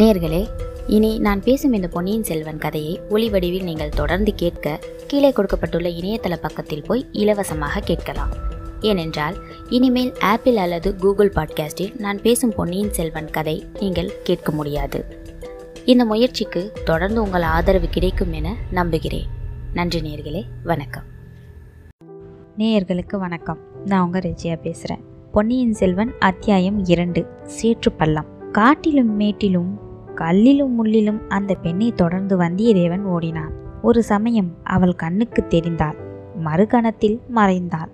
நேர்களே, இனி நான் பேசும் இந்த பொன்னியின் செல்வன் கதையை ஒலி வடிவில் நீங்கள் தொடர்ந்து கேட்க கீழே கொடுக்கப்பட்டுள்ள இணையதள பக்கத்தில் போய் இலவசமாக கேட்கலாம். ஏனென்றால் இனிமேல் ஆப்பிள் அல்லது கூகுள் பாட்காஸ்டில் நான் பேசும் பொன்னியின் செல்வன் கதை நீங்கள் கேட்க முடியாது. இந்த முயற்சிக்கு தொடர்ந்து உங்கள் ஆதரவு கிடைக்கும் என நம்புகிறேன். நன்றி நேர்களே, வணக்கம். நேயர்களுக்கு வணக்கம். நான் உங்கள் ரெஜியா பேசுகிறேன். பொன்னியின் செல்வன் அத்தியாயம் 2, சேற்று பள்ளம். காட்டிலும் மேட்டிலும் கல்லிலும் முள்ளிலும் அந்த பெண்ணை தொடர்ந்து வந்தியத்தேவன் ஓடினான். ஒரு சமயம் அவள் கண்ணுக்கு தெரிந்தாள், மறுகணத்தில் மறைந்தாள்.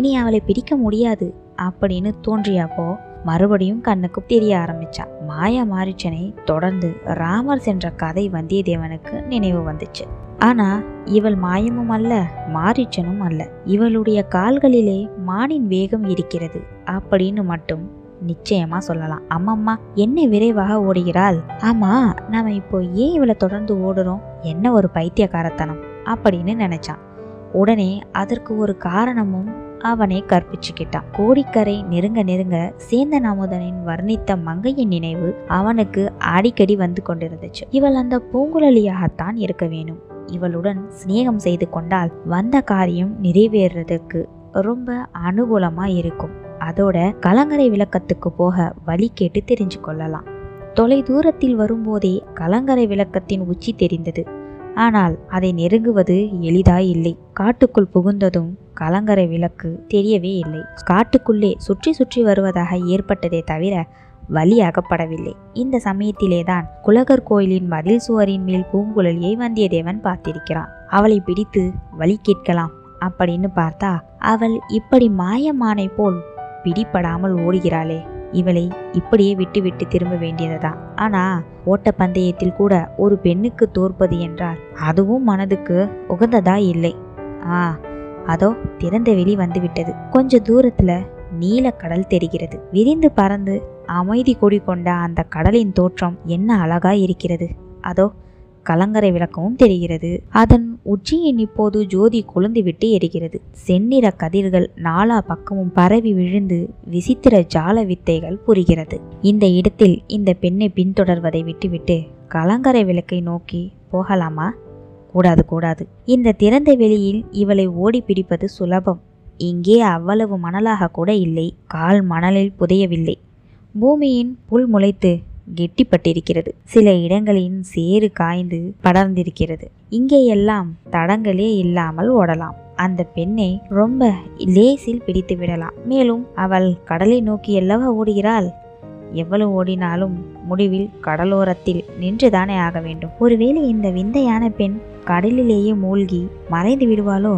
இனி அவளை பிடிக்க முடியாது அப்படின்னு தோன்றியப்போ மறுபடியும் கண்ணுக்கு தெரிய ஆரம்பிச்சா. மாயா மாரிச்சனை தொடர்ந்து ராமர் சென்ற கதை வந்தியத்தேவனுக்கு நினைவு வந்துச்சு. ஆனா இவள் மாயமும் அல்ல, மாரிச்சனும் அல்ல, இவளுடைய கால்களிலே மானின் வேகம் இருக்கிறது அப்படின்னு மட்டும் நிச்சயமா சொல்லலாம். அம்மம்மா என்ன விரைவாக ஓடுகிறாள்! ஆமா, நாம இப்போ ஏன் இவளை தொடர்ந்து ஓடுறோம்? என்ன ஒரு பைத்தியக்காரத்தனம் அப்படின்னு நினைச்சான். உடனே அதற்கு ஒரு காரணமும் அவனை கற்பிச்சுக்கிட்டான். கோடிக்கரை நெருங்க நெருங்க சேந்த நாமோதனின் வர்ணித்த மங்கையின் நினைவு அவனுக்கு அடிக்கடி வந்து கொண்டிருந்துச்சு. இவள் அந்த பூங்குழலியாகத்தான் இருக்க வேணும். இவளுடன் சிநேகம் செய்து கொண்டால் வந்த காரியம் நிறைவேறதுக்கு ரொம்ப அனுகூலமா இருக்கும். அதோட கலங்கரை விளக்கத்துக்கு போக வழி கேட்டு தெரிஞ்சு கொள்ளலாம். தொலை தூரத்தில் வரும்போதே கலங்கரை விளக்கத்தின் உச்சி தெரிந்தது. ஆனால் அதை நெருங்குவது எளிதாய் இல்லை. காட்டுக்குள் புகுந்ததும் கலங்கரை விளக்கு தெரியவே இல்லை. காட்டுக்குள்ளே சுற்றி சுற்றி வருவதாக ஏற்பட்டதே தவிர வலி அகப்படவில்லை. இந்த சமயத்திலேதான் குலகர் கோயிலின் மதில் சுவரின் மேல் பூங்குழலியை வந்தியத்தேவன் பார்த்திருக்கிறான். அவளை பிடித்து வலி கேட்கலாம் அப்படின்னு பார்த்தா, அவள் இப்படி மாயமானை போல் பிடிபடாமல் ஓடுகிறாளே, இவளை இப்படியே விட்டுவிட்டு திரும்ப வேண்டியதுதா? ஆனா ஓட்ட பந்தயத்தில் கூட ஒரு பெண்ணுக்கு தோற்பது என்றால் அதுவும் மனதுக்கு உகந்ததா இல்லை. அதோ திறந்த வெளி வந்துவிட்டது. கொஞ்ச தூரத்துல நீலக்கடல் தெரிகிறது. விரிந்து பறந்து அமைதி கொடி கொண்ட அந்த கடலின் தோற்றம் என்ன அழகா இருக்கிறது! அதோ கலங்கரை விளக்கமும் தெரிகிறது. அதன் உச்சியின் இப்போது ஜோதி கொழுந்துவிட்டு எரிகிறது. செந்நிற கதிர்கள் நாலா பக்கமும் பரவி விழுந்து விசித்திர ஜால வித்தைகள் புரிகிறது. இந்த இடத்தில் இந்த பெண்ணை பின்தொடர்வதை விட்டுவிட்டு கலங்கரை விளக்கை நோக்கி போகலாமா? கூடாது கூடாது. இந்த திறந்த வெளியில் இவளை ஓடி பிடிப்பது சுலபம். இங்கே அவ்வளவு மணலாக கூட இல்லை. கால் மணலில் புதையவில்லை. பூமியின் புல் முளைத்து கெட்டிப்பட்டிருக்கிறது. சில இடங்களின் சேறு காய்ந்து படர்ந்திருக்கிறது. இங்கேயெல்லாம் தடங்களே இல்லாமல் ஓடலாம். அந்த பெண்ணை ரொம்ப லேசில் பிடித்து விடலாம். மேலும் அவள் கடலை நோக்கி எல்லவா ஓடுகிறாள். எவ்வளவு ஓடினாலும் முடிவில் கடலோரத்தில் நின்றுதானே ஆக வேண்டும். ஒருவேளை இந்த விந்தையான பெண் கடலிலேயே மூழ்கி மறைந்து விடுவாளோ?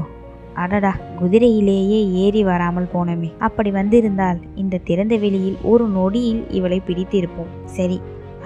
அடடா, குதிரையிலேயே ஏறி வராமல் போனோமே! அப்படி வந்திருந்தால் இந்த திறந்த வெளியில் ஒரு நொடியில் இவளை பிடித்து இருப்போம். சரி,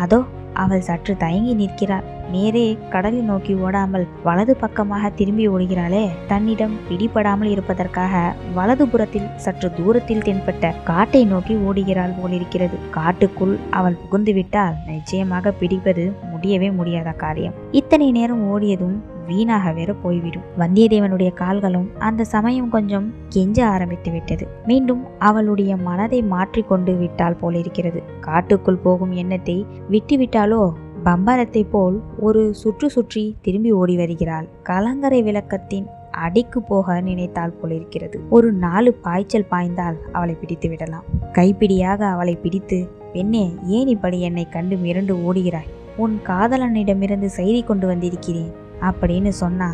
அதோ அவள் சற்று தயங்கி நிற்கிறாள். நேரே கடலை நோக்கி ஓடாமல் வலது பக்கமாக திரும்பி ஓடுகிறாளே! தன்னிடம் பிடிபடாமல் இருப்பதற்காக வலதுபுறத்தில் சற்று தூரத்தில் தென்பட்ட காட்டை நோக்கி ஓடுகிறாள் போலிருக்கிறது. காட்டுக்குள் அவள் புகுந்துவிட்டால் நிச்சயமாக பிடிப்பது முடியவே முடியாத காரியம். இத்தனை நேரம் ஓடியதும் வீணாக வேற போய்விடும். வந்தியத்தேவனுடைய கால்களும் அந்த சமயம் கொஞ்சம் கெஞ்ச ஆரம்பித்து விட்டது. மீண்டும் அவளுடைய மனதை மாற்றி கொண்டு விட்டால் போலிருக்கிறது. காட்டுக்குள் போகும் எண்ணத்தை விட்டுவிட்டாலோ? பம்பரத்தை போல் ஒரு சுற்று சுற்றி திரும்பி ஓடி வருகிறாள். கலங்கரை விளக்கத்தின் அடிக்கு போக நினைத்தால் போலிருக்கிறது. ஒரு 4 பாய்ச்சல் பாய்ந்தால் அவளை பிடித்து விடலாம். கைப்பிடியாக அவளை பிடித்து, பெண்ணே, ஏன் இப்படி என்னை கண்டு மிரண்டு ஓடுகிறாய்? உன் காதலனிடமிருந்து செய்தி கொண்டு வந்திருக்கிறேன் அப்படின்னு சொன்னா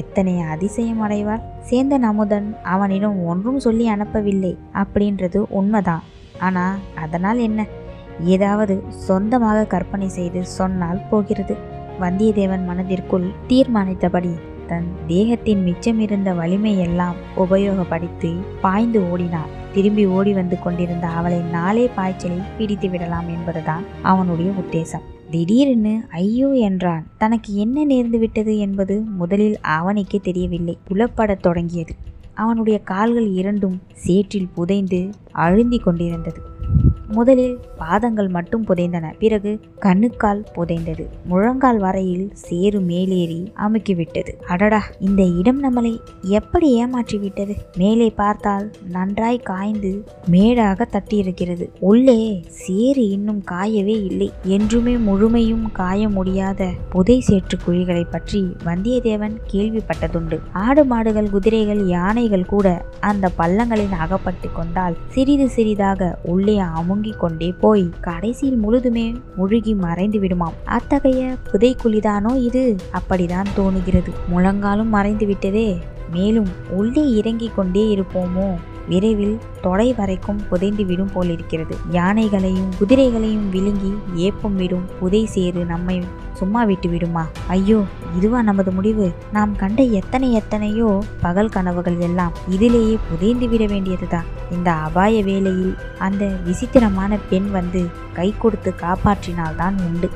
எத்தனை அதிசயம் அடைவாள்! சேந்த அமுதன் அவனிடம் ஒன்றும் சொல்லி அனுப்பவில்லை அப்படின்றது உண்மைதான். ஆனா அதனால் என்ன? ஏதாவது சொந்தமாக கற்பனை செய்து சொன்னால் போகிறது. வந்தியத்தேவன் மனதிற்குள் தீர்மானித்தபடி தன் தேகத்தின் மிச்சமிருந்த வலிமையெல்லாம் உபயோகப்படுத்தி பாய்ந்து ஓடினான். திரும்பி ஓடி வந்து கொண்டிருந்த அவளை 4 பாய்ச்சலில் பிடித்து விடலாம் என்பதுதான் அவனுடைய உத்தேசம். திடீரென்னு ஐயோ என்றான். தனக்கு என்ன நேர்ந்து விட்டது என்பது முதலில் அவனுக்கே தெரியவில்லை. புலப்படத் தொடங்கியது. அவனுடைய கால்கள் இரண்டும் சேற்றில் புதைந்து அழுந்தி கொண்டிருந்தது. முதலில் பாதங்கள் மட்டும் புதைந்தன. பிறகு கண்ணுக்கால் புதைந்தது. முழங்கால் வரையில் சேறு மேலேறி அமுக்கிவிட்டது. அடடா, இந்த இடம் நம்மளை எப்படி ஏமாற்றிவிட்டது! மேலே பார்த்தால் நன்றாய் காய்ந்து மேடாக தட்டியிருக்கிறது. உள்ளே சேறு இன்னும் காயவே இல்லை. என்றுமே முழுமையும் காய முடியாத புதை சேற்று குழிகளை பற்றி வந்தியத்தேவன் கேள்விப்பட்டதுண்டு. ஆடு மாடுகள், குதிரைகள், யானைகள் கூட அந்த பள்ளங்களில் அகப்பட்டு கொண்டால் சிறிது சிறிதாக உள்ளே அமுங்கிக் கொண்டே போய் கடைசியில் முழுதுமே முழுகி மறைந்து விடுமாம். அத்தகைய புதைக்குழிதானோ இது? அப்படிதான் தோணுகிறது. முழங்காலும் மறைந்து விட்டதே, மேலும் உள்ளே இறங்கிக் கொண்டே இருப்போமோ? விரைவில் தொடை வரைக்கும் புதைந்து விடும் போலிருக்கிறது. யானைகளையும் குதிரைகளையும் விழுங்கி ஏப்பம் விடும் புதை சேறு நம்மை சும்மா விட்டு விடுமா? ஐயோ, இதுவா நமது முடிவு? நாம் கண்ட எத்தனையோ பகல் கனவுகள் எல்லாம் இதிலேயே புதைந்து விட வேண்டியதுதான். இந்த அபாய வேளையில் அந்த விசித்திரமான பெண் வந்து கை கொடுத்து காப்பாற்றினால்தான் உண்டு.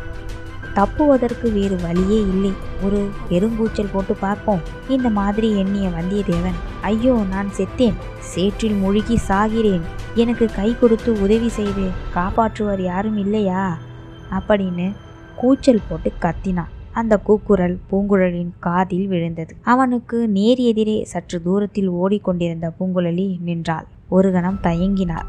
தப்புவதற்கு வேறு வழியே இல்லை. ஒரு பெருங்கூச்சல் போட்டு பார்ப்போம், இந்த மாதிரி எண்ணிய வந்தியத்தேவன், ஐயோ நான் செத்தேன், சேற்றில் முழுகி சாகிறேன், எனக்கு கை கொடுத்து உதவி செய்து காப்பாற்றுவர் யாரும் இல்லையா அப்படின்னு கூச்சல் போட்டு கத்தினான். அந்த கூக்குரல் பூங்குழலின் காதில் விழுந்தது. அவனுக்கு நேர் எதிரே சற்று தூரத்தில் ஓடிக்கொண்டிருந்த பூங்குழலி நின்றாள். ஒரு கணம் தயங்கினார்.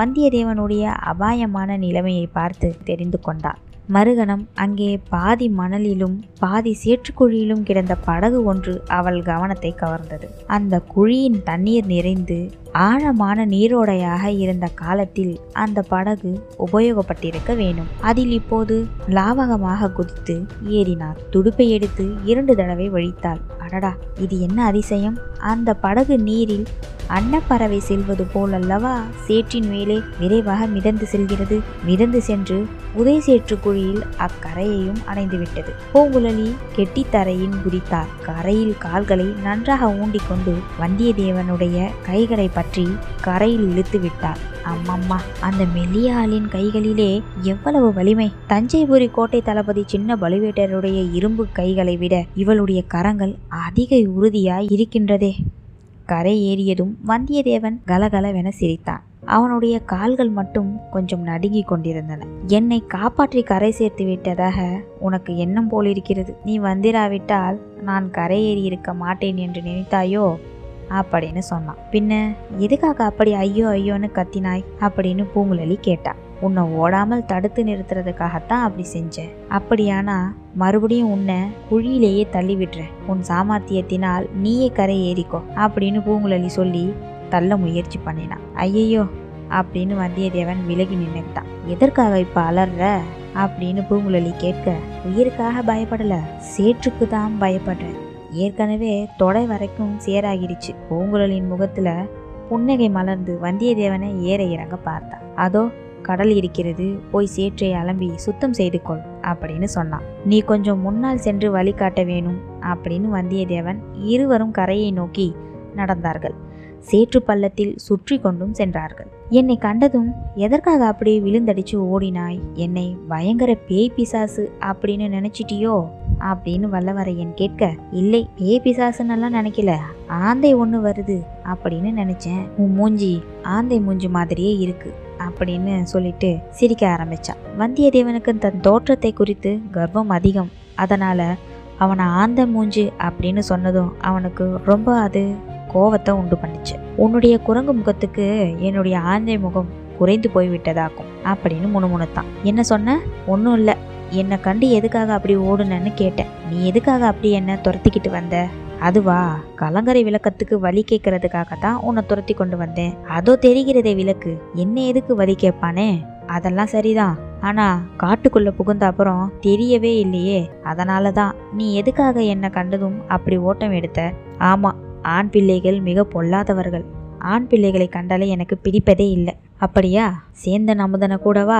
வந்தியத்தேவனுடைய அபாயமான நிலைமையை பார்த்து தெரிந்து கொண்டாள். மறுகணம் அங்கே பாதி மணலிலும் பாதி சேற்றுக்குழியிலும் கிடந்த படகு ஒன்று அவள் கவனத்தை கவர்ந்தது. அந்த குழியின் தண்ணீர் நிறைந்து ஆழமான நீரோடையாக இருந்த காலத்தில் அந்த படகு உபயோகப்பட்டிருக்க வேண்டும். அதில் இப்போது லாவகமாக குதித்து ஏறினார். துடுப்பை எடுத்து 2 தடவை வழித்தாள். அடடா, இது என்ன அதிசயம்! அந்த படகு நீரில் அன்னப்பறவை செல்வது போல் அல்லவா சேற்றின் மேலே விரைவாக மிதந்து செல்கிறது. மிதந்து சென்று புதை சேற்று குழியில் அக்கரையையும் அடைந்துவிட்டது. பூங்குழலி கெட்டித்தரையின் குதித்தார். கரையில் கால்களை நன்றாக ஊண்டிக்கொண்டு வந்தியத்தேவனுடைய கைகளை பற்றி கரையில் இழுத்து விட்டார். அம்மம்மா, அந்த மெல்லியாளின் கைகளிலே எவ்வளவு வலிமை! தஞ்சைபுரி கோட்டை தளபதி சின்ன பழுவேட்டருடைய இரும்பு கைகளை விட இவளுடைய கரங்கள் அதிக உறுதியாய் இருக்கின்றதே. கரை ஏறியதும் வந்தியத்தேவன் கலகலவென சிரித்தான். அவனுடைய கால்கள் மட்டும் கொஞ்சம் நடுங்கிக் கொண்டிருந்தன. என்னை காப்பாற்றி கரை சேர்த்து விட்டதாக உனக்கு எண்ணம் போலிருக்கிறது. நீ வந்திராவிட்டால் நான் கரை ஏறி இருக்க மாட்டேன் என்று நினைத்தாயோ அப்படின்னு சொன்னான். பின்ன எதுக்காக அப்படி ஐயோ ஐயோன்னு கத்தினாய் அப்படின்னு பூங்குழலி கேட்டா. உன்னை ஓடாமல் தடுத்து நிறுத்துறதுக்காகத்தான் அப்படி செஞ்சேன். அப்படியானா மறுபடியும் உன்னை குழியிலேயே தள்ளி விட்டுறேன். உன் சாமர்த்தியத்தினால் நீயே கரை ஏறிக்கோ அப்படின்னு பூங்குழலி சொல்லி தள்ள முயற்சி பண்ணினான். ஐயையோ அப்படின்னு வந்தியத்தேவன் விலகி நின்றுட்டான். எதற்காக இப்போ அலர்ற அப்படின்னு பூங்குழலி கேட்க, உயிருக்காக பயப்படல, சேற்றுக்கு தான் பயப்படுறேன். ஏற்கனவே தொடை வரைக்கும் சேராகிடுச்சு. பூங்குழலின் முகத்துல புன்னகை மலர்ந்து வந்தியத்தேவனை ஏற இறங்க பார்த்தான். அதோ கடல் இருக்கிறது, போய் சேற்றை அலம்பி சுத்தம் செய்து கொள் அப்படின்னு சொன்னான். நீ கொஞ்சம் முன்னால் சென்று வழிகாட்ட வேணும் அப்படின்னு வந்தியத்தேவன் இருவரும் கரையை நோக்கி நடந்தார்கள். சேற்று பள்ளத்தில் சுற்றி கொண்டும் சென்றார்கள். என்னை கண்டதும் எதற்காக அப்படியே விழுந்தடிச்சு ஓடினாய்? என்னை பயங்கர பேய் பிசாசு அப்படின்னு நினைச்சிட்டியோ அப்படின்னு வல்லவரையன் கேட்க, இல்லை, பேய் பிசாசுன்னெல்லாம் நினைக்கல, ஆந்தை ஒன்று வருது அப்படின்னு நினைச்சேன். உன் மூஞ்சி ஆந்தை மூஞ்சி மாதிரியே இருக்கு அப்படின்னு சொல்லிட்டு சிரிக்க ஆரம்பிச்சான். வந்தியத்தேவனுக்கு தன் தோற்றத்தை குறித்து கர்வம் அதிகம். அதனால அவனை ஆந்த மூஞ்சு அப்படின்னு சொன்னதும் அவனுக்கு ரொம்ப அது கோவத்தை உண்டு பண்ணிச்சு. உன்னுடைய குரங்கு முகத்துக்கு என்னுடைய ஆந்தை முகம் குறைந்து போய்விட்டதாக்கும் அப்படின்னு முணுமுணுத்தான். என்ன சொன்ன? ஒன்றும் இல்லை, என்னை கண்டு எதுக்காக அப்படி ஓடுனன்னு கேட்டேன். நீ எதுக்காக அப்படி என்ன துரத்திக்கிட்டு வந்த? அதுவா, கலங்கரை விளக்கத்துக்கு வழி கேட்கறதுக்காகத்தான் உன்னை துரத்தி கொண்டு வந்தேன். அதோ தெரிகிறதே விளக்கு, என்ன எதுக்கு வழி கேட்பானே? அதெல்லாம் சரிதான், ஆனா காட்டுக்குள்ள புகுந்த அப்புறம் தெரியவே இல்லையே, அதனாலதான். நீ எதுக்காக என்னை கண்டதும் அப்படி ஓட்டம் எடுத்த? ஆமா, ஆண் பிள்ளைகள் மிக பொல்லாதவர்கள். ஆண் பிள்ளைகளை கண்டாலே எனக்கு பிடிப்பதே இல்லை. அப்படியா? சேந்த நாமோதனை கூடவா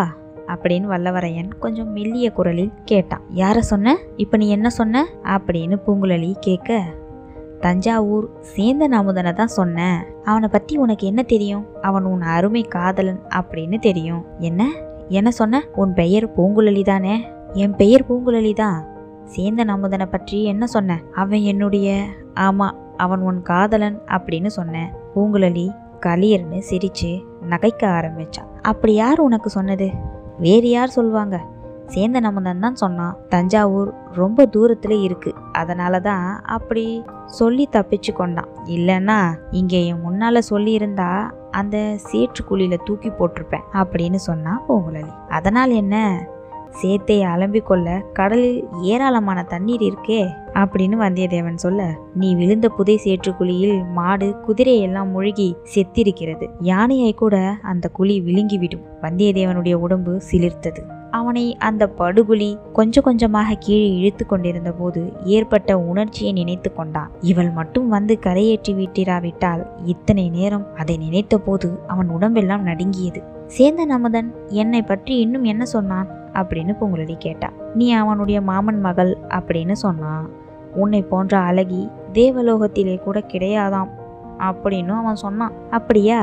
அப்படின்னு வல்லவரையன் கொஞ்சம் மெல்லிய குரலில் கேட்டான். யார சொன்ன? இப்ப நீ என்ன சொன்ன அப்படின்னு பூங்குழலி கேட்க, தஞ்சாவூர் சேந்த நாமோதனை தான் சொன்னேன். அவனை பத்தி உனக்கு என்ன தெரியும்? அவன் உன் அருமை காதலன் அப்படின்னு தெரியும். என்ன என்ன சொன்ன? உன் பெயர் பூங்குழலி தானே? என் பெயர் பூங்குழலி தான். சேந்த நாமோதனை பற்றி என்ன சொன்ன? அவன் என்னுடைய... ஆமா, அவன் உன் காதலன் அப்படின்னு சொன்னேன். பூங்குழலி களியர்னு சிரிச்சு நகைக்க ஆரம்பிச்சான். அப்படி யார் உனக்கு சொன்னது? வேறு யார் சொல்லுவாங்க? சேந்த நாமோதன் தான் சொன்னான். தஞ்சாவூர் ரொம்ப தூரத்தில் இருக்குது, அதனால தான் அப்படி சொல்லி தப்பிச்சு கொண்டான். இல்லைன்னா இங்கே என் முன்னால் சொல்லியிருந்தா அந்த சேற்று குழியில் தூக்கி போட்டிருப்பேன் அப்படின்னு சொன்னான் பூங்குழலி. அதனால் என்ன, சேத்தை அலம்பிக்கொள்ள கடலில் ஏராளமான தண்ணீர் இருக்கே அப்படின்னு வந்தியத்தேவன் சொல்ல, நீ விழுந்த புதை சேற்றுக்குழியில் மாடு குதிரையெல்லாம் முழுகி செத்திருக்கிறது, யானையை கூட அந்த குழி விழுங்கிவிடும். வந்தியத்தேவனுடைய உடம்பு சிலிர்த்தது. அவனை அந்த படுகுழி கொஞ்சம் கொஞ்சமாக கீழே இழுத்து கொண்டிருந்த போது ஏற்பட்ட உணர்ச்சியை நினைத்து கொண்டான். இவள் மட்டும் வந்து கரையேற்றி விட்டிராவிட்டால். இத்தனை நேரம் அதை நினைத்த போது அவன் உடம்பெல்லாம் நடுங்கியது. சேந்த நாமோதன் என்னை பற்றி இன்னும் என்ன சொன்னான் அப்படின்னு பூங்குழலி கேட்டா. நீ அவனுடைய மாமன் மகள் அப்படின்னு சொன்னான். உன்னை போன்ற அழகி தேவலோகத்திலே கூட கிடையாதாம் அப்படின்னு அவன் சொன்னான். அப்படியா?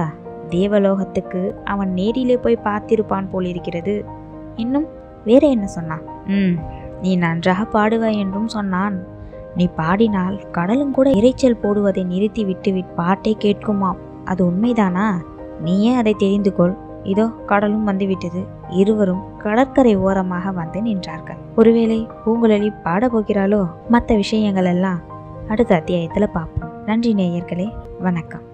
தேவலோகத்துக்கு அவன் நேரிலே போய் பார்த்திருப்பான் போலிருக்கிறது. இன்னும் வேற என்ன சொன்னான்? நீ நன்றாக பாடுவாய் என்றும் சொன்னான். நீ பாடினால் கடலும் கூட இறைச்சல் போடுவதை நிறுத்தி விட்டு பாட்டை கேட்குமாம். அது உண்மைதானா? நீயே அதை தெரிந்து கொள். இதோ கடலும் வந்துவிட்டது. இருவரும் கடற்கரை ஓரமாக வந்து நின்றார்கள். ஒருவேளை பூங்குழலி பாட போகிறாளோ? மற்ற விஷயங்கள் எல்லாம் அடுத்த அத்தியாயத்தில் பார்ப்போம். நன்றி நேயர்களே, வணக்கம்.